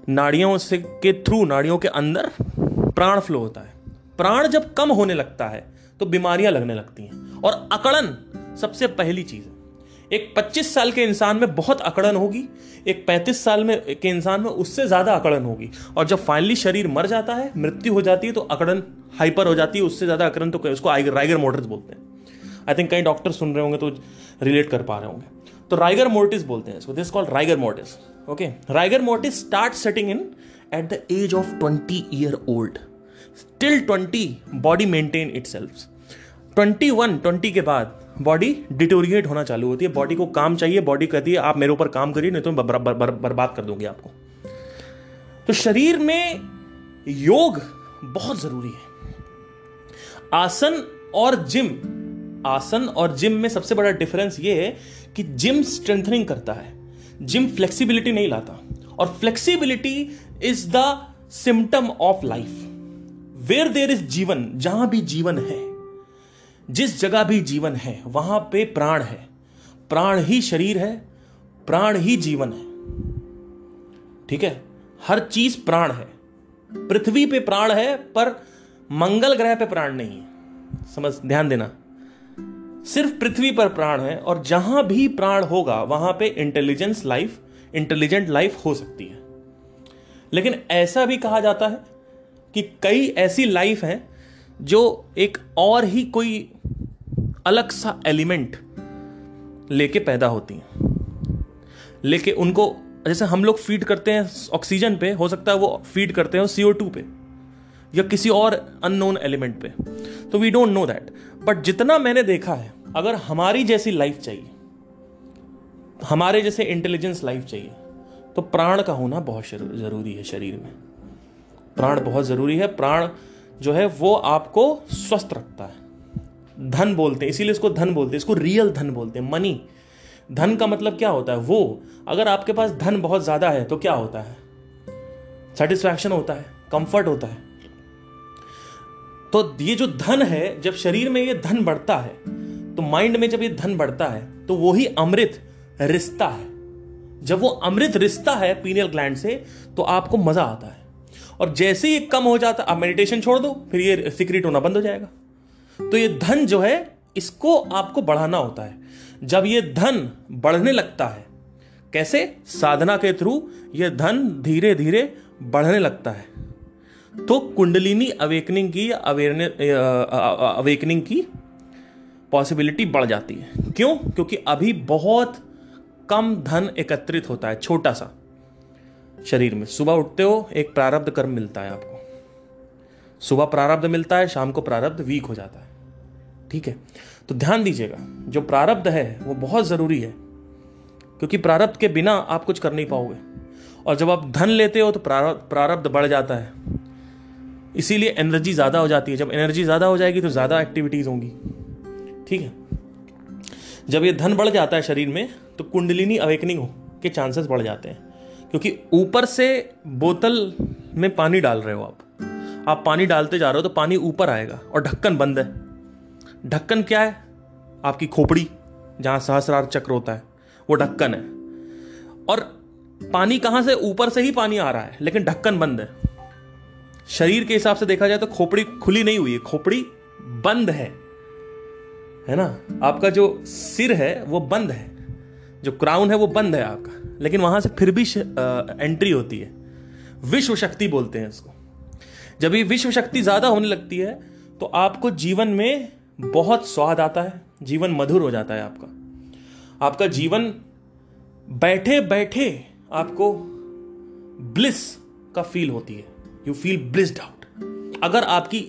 नाड़ियों से के थ्रू, नाड़ियों के अंदर प्राण फ्लो होता है। प्राण जब कम होने लगता है तो बीमारियां लगने लगती हैं, और अकड़न सबसे पहली चीज़ है। एक पच्चीस साल के इंसान में बहुत अकड़न होगी, एक पैंतीस साल में के इंसान में उससे ज़्यादा अकड़न होगी, और जब फाइनली शरीर मर जाता है, मृत्यु हो जाती है, तो अकड़न हाइपर हो जाती है, उससे ज़्यादा अकड़न। तो उसको राइगर मोर्टिस बोलते हैं, आई थिंक कई डॉक्टर सुन रहे होंगे तो रिलेट कर पा रहे होंगे, तो राइगर मोर्टिस बोलते हैं इसको, this called rigor mortis. Okay, rigor mortis start setting in at the age of twenty year old. Till twenty body maintain itself, twenty one, twenty के बाद बॉडी डिटोरिएट होना चालू होती है, बॉडी को काम चाहिए, बॉडी कहती है आप मेरे ऊपर काम करिए नहीं तो मैं बर्बाद कर दूंगी आपको। तो शरीर में योग बहुत जरूरी है। आसन और जिम, आसन और जिम में सबसे बड़ा डिफरेंस यह है कि जिम स्ट्रेंथनिंग करता है, जिम फ्लेक्सिबिलिटी नहीं लाता, और flexibility is the symptom of life. Where there is जीवन, जहां भी जीवन है, जिस जगह भी जीवन है, वहां पे प्राण है। प्राण ही शरीर है, प्राण ही जीवन है। ठीक है, हर चीज प्राण है। पृथ्वी पे प्राण है पर मंगल ग्रह पे प्राण नहीं है। समझ, ध्यान देना, सिर्फ पृथ्वी पर प्राण है, और जहां भी प्राण होगा वहां पे इंटेलिजेंस लाइफ इंटेलिजेंट लाइफ हो सकती है। लेकिन ऐसा भी कहा जाता है कि कई ऐसी लाइफ हैं जो एक और ही कोई अलग सा एलिमेंट लेके पैदा होती हैं, लेके उनको, जैसे हम लोग फीड करते हैं ऑक्सीजन पे, हो सकता है वो फीड करते हो सी ओ टू पे या किसी और अननोन एलिमेंट पे, तो we don't know that. But जितना मैंने देखा है, अगर हमारी जैसी लाइफ चाहिए, हमारे जैसे इंटेलिजेंस लाइफ चाहिए, तो प्राण का होना बहुत ज़रूरी है। शरीर में प्राण बहुत ज़रूरी है। प्राण जो है वो आपको स्वस्थ रखता है। धन बोलते हैं, इसीलिए इसको धन बोलते हैं, इसको रियल धन बोलते हैं, मनी। धन का मतलब क्या होता है? वो, अगर आपके पास धन बहुत ज़्यादा है तो क्या होता है? सेटिस्फैक्शन होता है, कंफर्ट होता है। तो ये जो धन है, जब शरीर में ये धन बढ़ता है, तो माइंड में जब ये धन बढ़ता है, तो वही अमृत रिश्ता है। जब वो अमृत रिश्ता है पीनियल ग्लैंड से, तो आपको मज़ा आता है। और जैसे ही कम हो जाता, आप मेडिटेशन छोड़ दो, फिर ये सीक्रेट होना बंद हो जाएगा। तो ये धन जो है, इसको आपको बढ़ाना होता है। जब ये धन बढ़ने लगता है, कैसे? साधना के थ्रू ये धन धीरे धीरे बढ़ने लगता है। तो कुंडलिनी अवेकनिंग की अवेयरनेस अवेकनिंग की पॉसिबिलिटी बढ़ जाती है। क्यों? क्योंकि अभी बहुत कम धन एकत्रित होता है, छोटा सा शरीर में। सुबह उठते हो, एक प्रारब्ध कर्म मिलता है आपको। सुबह प्रारब्ध मिलता है, शाम को प्रारब्ध वीक हो जाता है। ठीक है, तो ध्यान दीजिएगा, जो प्रारब्ध है वो बहुत ज़रूरी है, क्योंकि प्रारब्ध के बिना आप कुछ कर नहीं पाओगे। और जब आप धन लेते हो तो प्रारब्ध बढ़ जाता है, इसीलिए एनर्जी ज़्यादा हो जाती है। जब एनर्जी ज़्यादा हो जाएगी तो ज़्यादा एक्टिविटीज़ होंगी। ठीक है, जब ये धन बढ़ जाता है शरीर में, तो कुंडलिनी अवेकनिंग के चांसेस बढ़ जाते हैं, क्योंकि ऊपर से बोतल में पानी डाल रहे हो आप आप पानी डालते जा रहे हो, तो पानी ऊपर आएगा और ढक्कन बंद है। ढक्कन क्या है? आपकी खोपड़ी, जहाँ सहस्रार चक्र होता है, वो ढक्कन है। और पानी कहाँ से? ऊपर से ही पानी आ रहा है, लेकिन ढक्कन बंद है। शरीर के हिसाब से देखा जाए तो खोपड़ी खुली नहीं हुई है, खोपड़ी बंद है, है ना। आपका जो सिर है वो बंद है, जो क्राउन है वो बंद है आपका, लेकिन वहां से फिर भी एंट्री होती है। विश्व शक्ति बोलते हैं इसको। जब ये विश्व शक्ति ज्यादा होने लगती है, तो आपको जीवन में बहुत स्वाद आता है, जीवन मधुर हो जाता है आपका। आपका जीवन बैठे बैठे आपको ब्लिस का फील होती है, यू फील ब्लिस्ड आउट। अगर आपकी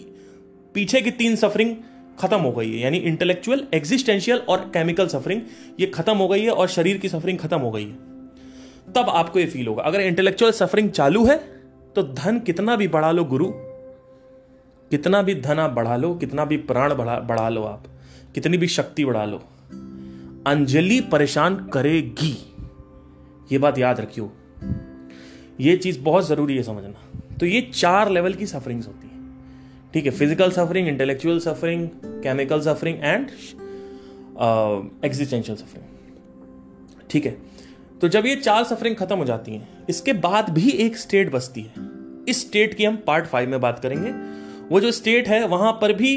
पीछे की तीन सफरिंग खत्म हो गई है, यानी इंटेलेक्चुअल, एग्जिस्टेंशियल और केमिकल सफरिंग, ये खत्म हो गई है, और शरीर की सफरिंग खत्म हो गई है, तब आपको ये फील होगा। अगर इंटेलेक्चुअल सफरिंग चालू है, तो धन कितना भी बढ़ा लो गुरु, कितना भी धन आप बढ़ा लो, कितना भी प्राण बढ़ा बढ़ा लो आप, कितनी भी शक्ति बढ़ा लो, अंजलि परेशान करेगी। ये बात याद रखियो, ये चीज बहुत जरूरी है समझना। तो ये चार लेवल की सफरिंग्स होती है। ठीक है, physical suffering, intellectual suffering, chemical suffering and existential suffering. ठीक है, तो जब ये चार सफरिंग खत्म हो जाती हैं, इसके बाद भी एक स्टेट बसती है। इस स्टेट की हम पार्ट फाइव में बात करेंगे। वो जो स्टेट है, वहां पर भी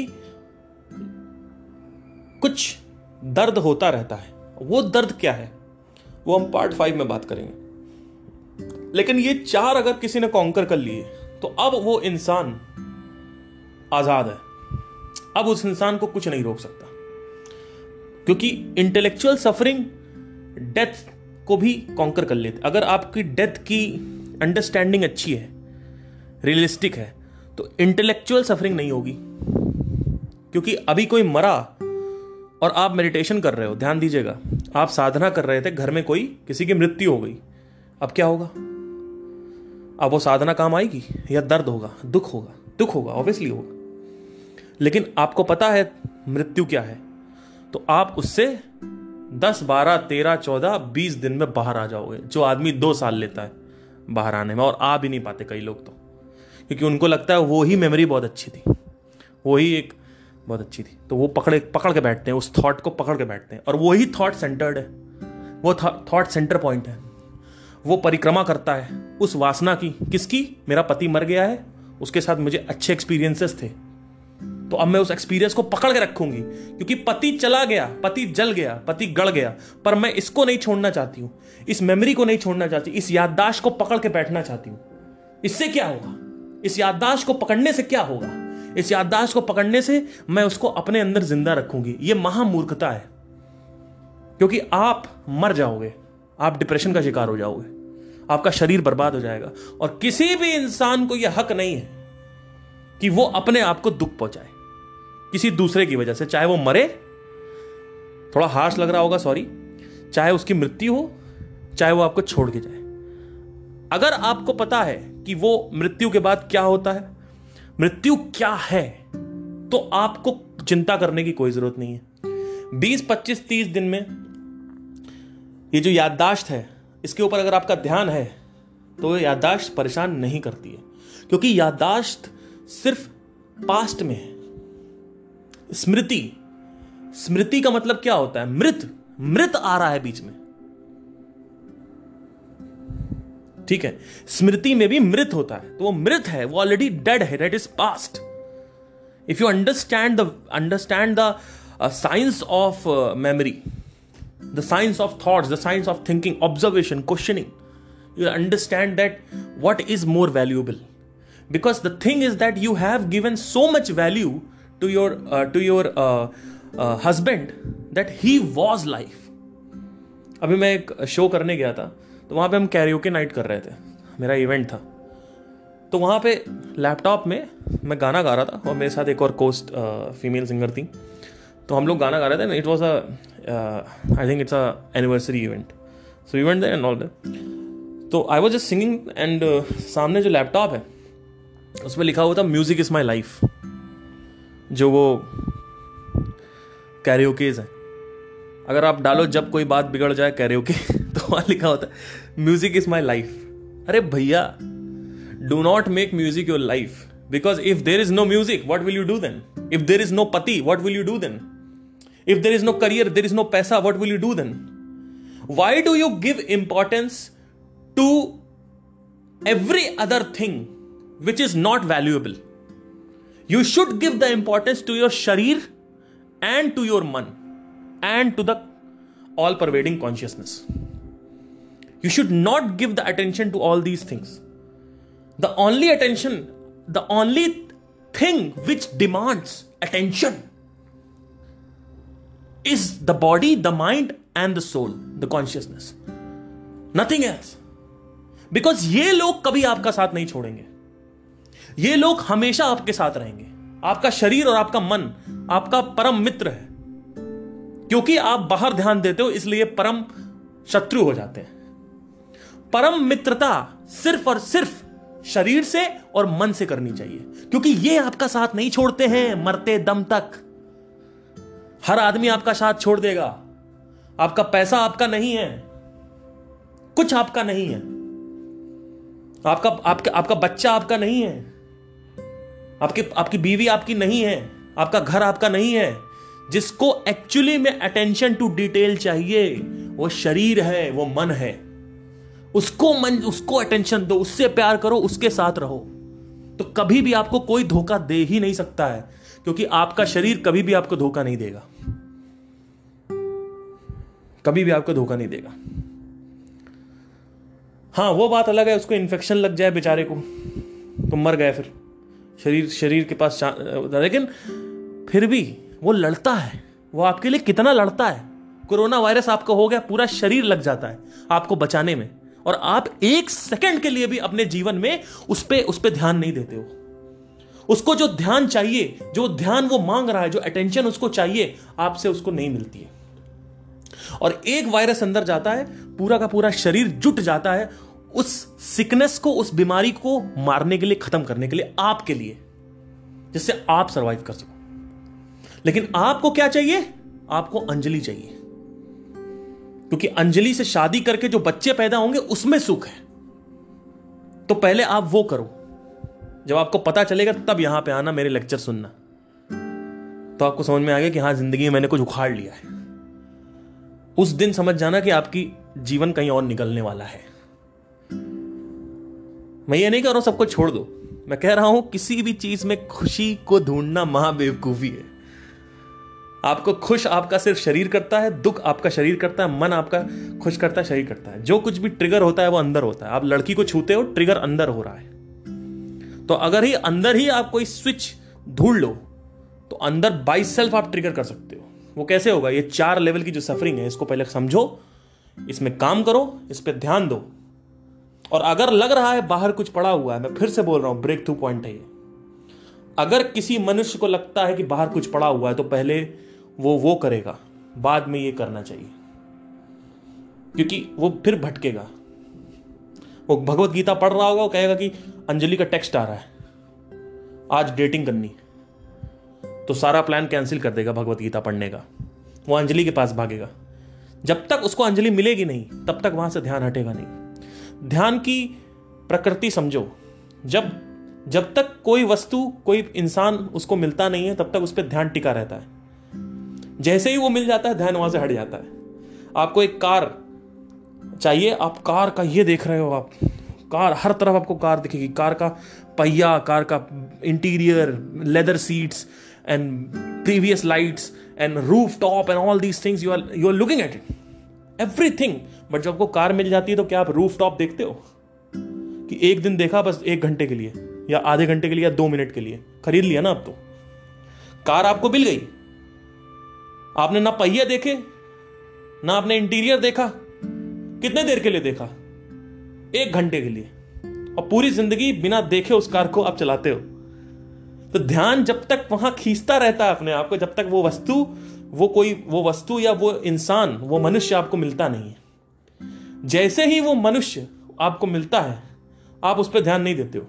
कुछ दर्द होता रहता है। वो दर्द क्या है, वो हम पार्ट फाइव में बात करेंगे। लेकिन ये चार अगर किसी ने कॉन्कर कर लिए, तो अब वो इंसान आजाद है। अब उस इंसान को कुछ नहीं रोक सकता, क्योंकि इंटेलेक्चुअल सफरिंग डेथ को भी कॉन्कर कर लेते। अगर आपकी डेथ की अंडरस्टैंडिंग अच्छी है, रियलिस्टिक है, तो इंटेलेक्चुअल सफरिंग नहीं होगी। क्योंकि अभी कोई मरा और आप मेडिटेशन कर रहे हो, ध्यान दीजिएगा, आप साधना कर रहे थे, घर में कोई किसी की मृत्यु हो गई, अब क्या होगा? अब वो साधना काम आएगी या दर्द होगा? दुख होगा, दुख होगा, ऑब्वियसली होगा। लेकिन आपको पता है मृत्यु क्या है, तो आप उससे दस, बारह, तेरह, चौदह, बीस दिन में बाहर आ जाओगे। जो आदमी दो साल लेता है बाहर आने में, और आ भी नहीं पाते कई लोग तो, क्योंकि उनको लगता है वो ही मेमोरी बहुत अच्छी थी, वो ही एक बहुत अच्छी थी, तो वो पकड़े पकड़ के बैठते हैं, उस थॉट को पकड़ के बैठते हैं, और वो ही थॉट सेंटर्ड है, वो थॉट सेंटर पॉइंट है, वो परिक्रमा करता है उस वासना की। किसकी? मेरा पति मर गया है, उसके साथ मुझे अच्छे एक्सपीरियंसेस थे, तो अब मैं उस एक्सपीरियंस को पकड़ के रखूंगी, क्योंकि पति चला गया, पति जल गया, पति गड़ गया, पर मैं इसको नहीं छोड़ना चाहती हूँ, इस मेमोरी को नहीं छोड़ना चाहती, इस याददाश्त को पकड़ के बैठना चाहती हूँ। इससे क्या होगा? इस याददाश्त को पकड़ने से क्या होगा? इस याददाश्त को पकड़ने से मैं उसको अपने अंदर जिंदा रखूंगी। ये महामूर्खता है, क्योंकि आप मर जाओगे, आप डिप्रेशन का शिकार हो जाओगे, आपका शरीर बर्बाद हो जाएगा, और किसी भी इंसान को यह हक नहीं है कि वो अपने आप को दुख पहुंचाए किसी दूसरे की वजह से, चाहे वो मरे, थोड़ा हार्श लग रहा होगा सॉरी, चाहे उसकी मृत्यु हो, चाहे वो आपको छोड़ के जाए। अगर आपको पता है कि वो मृत्यु के बाद क्या होता है, मृत्यु क्या है, तो आपको चिंता करने की कोई जरूरत नहीं है। बीस, पच्चीस, तीस दिन में ये जो याददाश्त है, इसके ऊपर अगर आपका ध्यान है तो याददाश्त परेशान नहीं करती है, क्योंकि याददाश्त सिर्फ पास्ट में है। स्मृति, स्मृति का मतलब क्या होता है? मृत, मृत आ रहा है बीच में, ठीक है, स्मृति में भी मृत होता है, तो वो मृत है, वो ऑलरेडी डेड है, that is past. If you understand the understand the science of memory, the science of thoughts, the science of thinking, observation, questioning, you understand that what is more valuable, because the thing is that you have given so much value to your uh, to your uh, uh, husband that he was life। अभी मैं एक show करने गया था, तो वहाँ पे हम karaoke night कर रहे थे, मेरा event था, तो वहाँ पे laptop में मैं गाना गा रहा था, और मेरे साथ एक और co-host female singer थी, तो हम लोग गाना गा रहे थे। It was a I think it's a anniversary event, so event there and all that, तो I was just singing, and सामने जो लैपटॉप है उसमें लिखा हुआ था म्यूजिक इज माई लाइफ, जो वो कैरियोकेज है। अगर आप डालो जब कोई बात बिगड़ जाए कैरियोके, तो वहाँ लिखा होता है म्यूजिक इज माई लाइफ। अरे भैया, do not make music your life, because if there is no music what will you do then, if there is no पति what will you do then, if there is no career, there is no paisa, what will you do then? Why do you give importance to every other thing which is not valuable? You should give the importance to your sharir and to your man and to the all-pervading consciousness. You should not give the attention to all these things. The only attention, the only thing which demands attention is the body, the mind and the soul, the consciousness, nothing else, because ये लोग कभी आपका साथ नहीं छोड़ेंगे, ये लोग हमेशा आपके साथ रहेंगे। आपका शरीर और आपका मन आपका परम मित्र है, क्योंकि आप बाहर ध्यान देते हो इसलिए परम शत्रु हो जाते हैं। परम मित्रता सिर्फ और सिर्फ शरीर से और मन से करनी चाहिए, क्योंकि ये आपका साथ नहीं छोड़ते हैं मरते दम तक। हर आदमी आपका साथ छोड़ देगा, आपका पैसा आपका नहीं है, कुछ आपका नहीं है, आपका आपका आपका बच्चा आपका नहीं है, आपके आपकी बीवी आपकी नहीं है, आपका घर आपका नहीं है। जिसको एक्चुअली में अटेंशन टू डिटेल चाहिए वो शरीर है, वो मन है, उसको मन उसको अटेंशन दो, उससे प्यार करो, उसके साथ रहो, तो कभी भी आपको कोई धोखा दे ही नहीं सकता है, क्योंकि आपका शरीर कभी भी आपको धोखा नहीं देगा, कभी भी आपको धोखा नहीं देगा। हाँ, वो बात अलग है, उसको इन्फेक्शन लग जाए बेचारे को तो मर गए, फिर शरीर शरीर के पास, लेकिन फिर भी वो लड़ता है, वो आपके लिए कितना लड़ता है। कोरोना वायरस आपका हो गया, पूरा शरीर लग जाता है आपको बचाने में, और आप एक सेकंड के लिए भी अपने जीवन में उस पे उस पे ध्यान नहीं देते हो। उसको जो ध्यान चाहिए, जो ध्यान वो मांग रहा है, जो अटेंशन उसको चाहिए, आपसे उसको नहीं मिलती है, और एक वायरस अंदर जाता है, पूरा का पूरा शरीर जुट जाता है उस सिकनेस को, उस बीमारी को मारने के लिए, खत्म करने के लिए, आपके लिए, जिससे आप सरवाइव कर सको। लेकिन आपको क्या चाहिए? आपको अंजलि चाहिए, क्योंकि अंजलि से शादी करके जो बच्चे पैदा होंगे उसमें सुख है। तो पहले आप वो करो, जब आपको पता चलेगा तब यहां पे आना, मेरे लेक्चर सुनना, तो आपको समझ में आ गया कि हाँ जिंदगी में मैंने कुछ उखाड़ लिया है। उस दिन समझ जाना कि आपकी जीवन कहीं और निकलने वाला है। मैं ये नहीं कह रहा हूं सबको छोड़ दो, मैं कह रहा हूं किसी भी चीज में खुशी को ढूंढना महाबेवकूफी है। आपको खुश आपका सिर्फ शरीर करता है, दुख आपका शरीर करता है, मन आपका खुश करता है, शरीर करता है। जो कुछ भी ट्रिगर होता है वो अंदर होता है। आप लड़की को छूते हो, ट्रिगर अंदर हो रहा है। तो अगर ही अंदर ही आप कोई स्विच ढूंढ लो तो अंदर बाय सेल्फ आप ट्रिगर कर सकते हो। वो कैसे होगा? ये चार लेवल की जो सफरिंग है इसको पहले समझो, इसमें काम करो, इस पर ध्यान दो। और अगर लग रहा है बाहर कुछ पड़ा हुआ है, मैं फिर से बोल रहा हूं, ब्रेक थ्रू पॉइंट है ये। अगर किसी मनुष्य को लगता है कि बाहर कुछ पड़ा हुआ है तो पहले वो वो करेगा, बाद में ये करना चाहिए, क्योंकि वो फिर भटकेगा। वो भगवत गीता पढ़ रहा होगा, वो कहेगा कि अंजलि का टेक्स्ट आ रहा है, आज डेटिंग करनी, तो सारा प्लान कैंसिल कर देगा भगवत गीता पढ़ने का। वो अंजलि के पास भागेगा। जब तक उसको अंजलि मिलेगी नहीं तब तक वहां से ध्यान हटेगा नहीं। ध्यान की प्रकृति समझो, जब जब तक कोई वस्तु कोई इंसान उसको मिलता नहीं है तब तक उस पर ध्यान टिका रहता है। जैसे ही वो मिल जाता है ध्यान वहां से हट जाता है। आपको एक कार चाहिए, आप कार का ये देख रहे हो, आप कार, हर तरफ आपको कार दिखेगी, कार का पहिया, कार का interior, leather seats and previous lights and roof top and all these things, you are you are looking at it everything. But जब आपको कार मिल जाती है तो क्या आप रूफ टॉप देखते हो कि एक दिन देखा बस, एक घंटे के लिए या आधे घंटे के लिए या दो मिनट के लिए? खरीद लिया ना आप तो। कार आपको मिल गई, आपने ना पहिया देखे ना आपने इंटीरियर देखा। कितने देर के लिए देखा? एक घंटे के लिए। और पूरी जिंदगी बिना देखे उस कार को आप चलाते हो। तो ध्यान जब तक वहां खींचता रहता है अपने आप को, जब तक वो वस्तु वो कोई वो वस्तु या वो इंसान वो मनुष्य आपको मिलता नहीं है। जैसे ही वो मनुष्य आपको मिलता है आप उस पर ध्यान नहीं देते हो।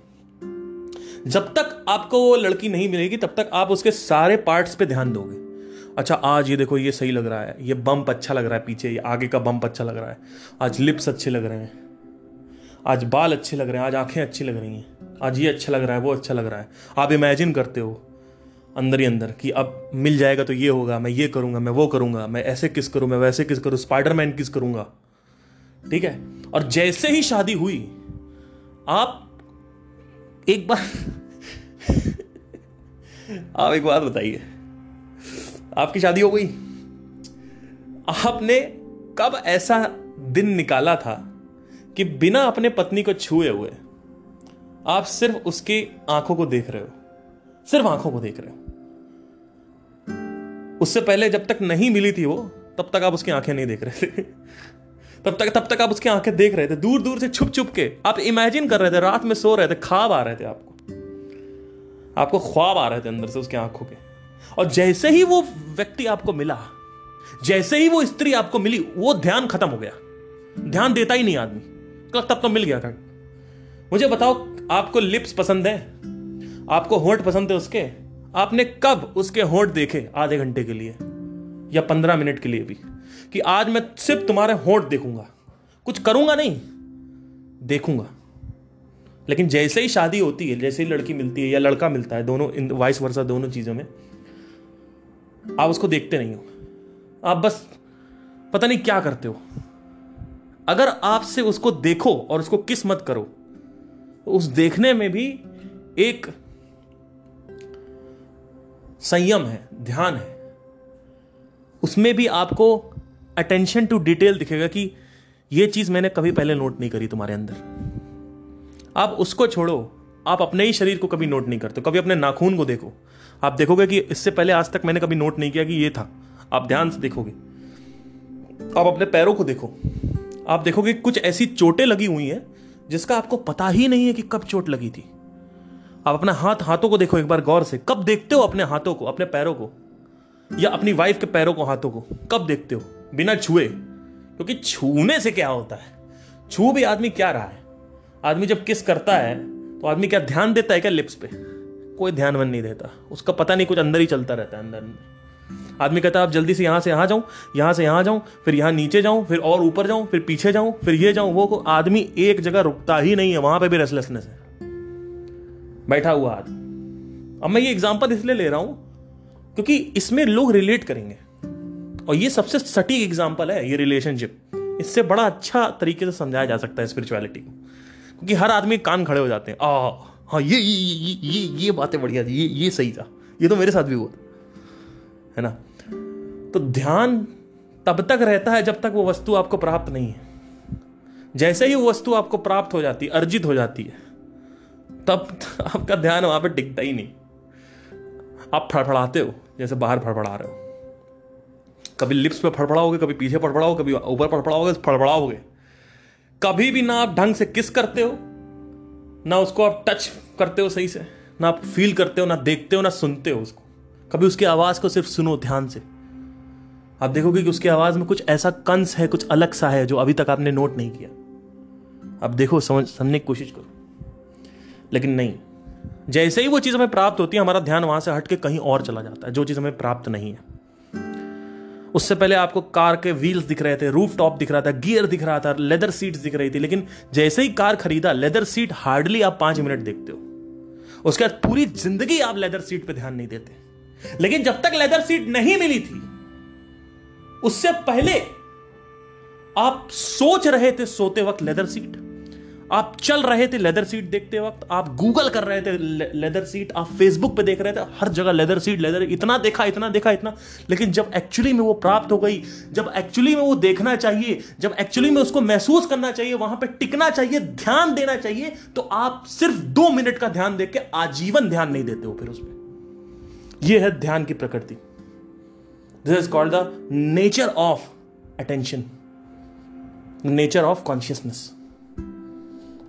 जब तक आपको वो लड़की नहीं मिलेगी तब तक आप उसके सारे पार्ट्स पे ध्यान दोगे। अच्छा, आज ये देखो ये सही लग रहा है, ये बम्प अच्छा लग रहा है पीछे, ये आगे का बम्प अच्छा लग रहा है, आज लिप्स अच्छे लग रहे हैं, आज बाल अच्छे लग रहे हैं, आज आंखें अच्छी लग रही हैं, आज ये अच्छा लग रहा है, वो अच्छा लग रहा है। आप इमेजिन करते हो अंदर ही अंदर कि अब मिल जाएगा तो ये होगा, मैं ये करूँगा, मैं वो करूँगा, मैं ऐसे किस करूँ, मैं वैसे किस करूँ, स्पाइडरमैन किस करूँगा, ठीक है। और जैसे ही शादी हुई आप एक बार आप एक बात बताइए, आपकी शादी हो गई, आपने कब ऐसा दिन निकाला था कि बिना अपने पत्नी को छुए हुए आप सिर्फ उसकी आंखों को देख रहे हो, सिर्फ आंखों को देख रहे हो? उससे पहले जब तक नहीं मिली थी वो तब तक आप उसकी आंखें नहीं देख रहे थे, तब तक तब तक आप उसकी आंखें देख रहे थे, दूर दूर से छुप छुप के आप इमेजिन कर रहे थे, रात में सो रहे थे, ख्वाब आ रहे थे आपको, आपको ख्वाब आ रहे थे अंदर से उसकी आंखों के। और जैसे ही वो व्यक्ति आपको मिला, जैसे ही वो स्त्री आपको मिली, वो ध्यान खत्म हो गया, ध्यान देता ही नहीं आदमी, तब तो मिल गया था। मुझे बताओ, आपको लिप्स पसंद है, आपको होंठ पसंद है उसके, आपने कब उसके होंठ देखे आधे घंटे के लिए या पंद्रह मिनट के लिए भी, कि आज मैं सिर्फ तुम्हारे होंठ देखूंगा, कुछ करूंगा नहीं, देखूंगा? लेकिन जैसे ही शादी होती है, जैसे ही लड़की मिलती है या लड़का मिलता है, दोनों वाइस वर्सा, दोनों चीजों में आप उसको देखते नहीं हो, आप बस पता नहीं क्या करते हो। अगर आपसे उसको देखो और उसको किस मत करो, उस देखने में भी एक संयम है, ध्यान है, उसमें भी आपको अटेंशन टू डिटेल दिखेगा कि यह चीज मैंने कभी पहले नोट नहीं करी तुम्हारे अंदर। आप उसको छोड़ो, आप अपने ही शरीर को कभी नोट नहीं करते। कभी अपने नाखून को देखो, आप देखोगे कि इससे पहले आज तक मैंने कभी नोट नहीं किया कि ये था, आप ध्यान से देखोगे। आप अपने पैरों को देखो, आप देखोगे कुछ ऐसी चोटें लगी हुई हैं जिसका आपको पता ही नहीं है कि कब चोट लगी थी। आप अपना हाथ, हाथों को देखो एक बार गौर से, कब देखते हो अपने हाथों को, अपने पैरों को, या अपनी वाइफ के पैरों को, हाथों को कब देखते हो बिना छुए? क्योंकि छूने से क्या होता है, छू भी आदमी क्या रहा है, आदमी जब किस करता है तो आदमी क्या ध्यान देता है क्या लिप्स पे? कोई ध्यान वन नहीं देता, उसका पता नहीं, कुछ अंदर ही चलता रहता है अंदर में। आदमी कहता है आप जल्दी से यहाँ से यहाँ जाऊँ, यहाँ से यहाँ जाऊँ, फिर यहाँ नीचे जाऊँ, फिर और ऊपर जाऊँ, फिर पीछे जाऊँ, फिर ये जाऊँ वो। आदमी एक जगह रुकता ही नहीं है, वहाँ पर भी रेस्टलेसनेस है, बैठा हुआ आदमी। अब मैं ये एग्जाम्पल इसलिए ले रहा हूँ क्योंकि इसमें लोग रिलेट करेंगे, और ये सबसे सटीक एग्जाम्पल है ये रिलेशनशिप। इससे बड़ा अच्छा तरीके से समझाया जा सकता है स्पिरिचुअलिटी को, क्योंकि हर आदमी कान खड़े हो जाते हैं, आ हाँ ये ये ये ये ये बातें बढ़िया थी, ये ये सही था, ये तो मेरे साथ भी हुआ है ना। तो ध्यान तब तक रहता है जब तक वो वस्तु आपको प्राप्त नहीं है। जैसे ही वो वस्तु आपको प्राप्त हो जाती, अर्जित हो जाती है, तब आपका ध्यान वहाँ पर टिकता ही नहीं। आप फड़फड़ाते हो, जैसे बाहर फड़फड़ा रहे हो, कभी लिप्स पे फड़फड़ाओगे, कभी पीछे फड़फड़ाओगे, कभी ऊपर फड़फड़ाओगे, फड़फड़ाओगे। कभी भी ना आप ढंग से किस करते हो, ना उसको आप टच करते हो सही से, ना आप फील करते हो, ना देखते हो, ना सुनते हो उसको। कभी उसकी आवाज़ को सिर्फ सुनो ध्यान से, आप देखोगे कि उसकी आवाज़ में कुछ ऐसा कंस है, कुछ अलग सा है जो अभी तक आपने नोट नहीं किया। आप देखो, समझ समझने की कोशिश करो, लेकिन नहीं, जैसे ही वो चीज़ हमें प्राप्त होती है हमारा ध्यान वहाँ से हट के कहीं और चला जाता है, जो चीज़ हमें प्राप्त नहीं है। उससे पहले आपको कार के व्हील्स दिख रहे थे, रूफ टॉप दिख रहा था, गियर दिख रहा था, लेदर सीट्स दिख रही थी, लेकिन जैसे ही कार खरीदा, लेदर सीट हार्डली आप पांच मिनट देखते हो, उसके बाद पूरी जिंदगी आप लेदर सीट पे ध्यान नहीं देते। लेकिन जब तक लेदर सीट नहीं मिली थी, उससे पहले आप सोच रहे थे सोते वक्त लेदर सीट, आप चल रहे थे लेदर सीट देखते वक्त, आप गूगल कर रहे थे लेदर सीट, आप फेसबुक पे देख रहे थे, हर जगह लेदर सीट लेदर, इतना देखा इतना देखा इतना। लेकिन जब एक्चुअली में वो प्राप्त हो गई, जब एक्चुअली में वो देखना चाहिए, जब एक्चुअली में उसको महसूस करना चाहिए, वहां पे टिकना चाहिए, ध्यान देना चाहिए, तो आप सिर्फ दो मिनट का ध्यान दे के आजीवन ध्यान नहीं देते हो फिर उसमें। यह है ध्यान की प्रकृति। This is called the nature of attention, nature of consciousness.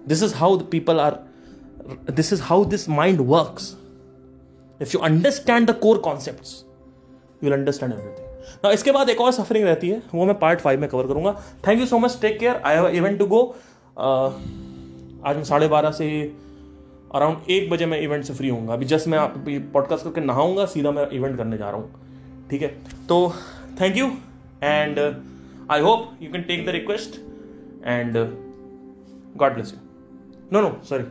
This is how the people are, this is how this mind works. If you understand the core concepts, you will understand everything. Now, इसके बाद एक और suffering रहती है, वो मैं part five में cover करूंगा। Thank you so much, take care, I have event to go. आज मैं साढ़े बारह से अराउंड एक बजे मैं इवेंट से फ्री होऊंगा। अभी जस्ट मैं पॉडकास्ट करके नहाऊंगा, सीधा मैं इवेंट करने जा रहा हूँ, ठीक है। तो thank you and I hope you can take the request and God bless you. No, no, sorry.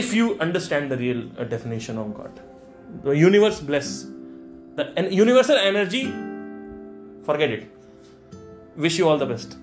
If you understand the real uh, definition of God, the universe bless, the en- universal energy, forget it. Wish you all the best.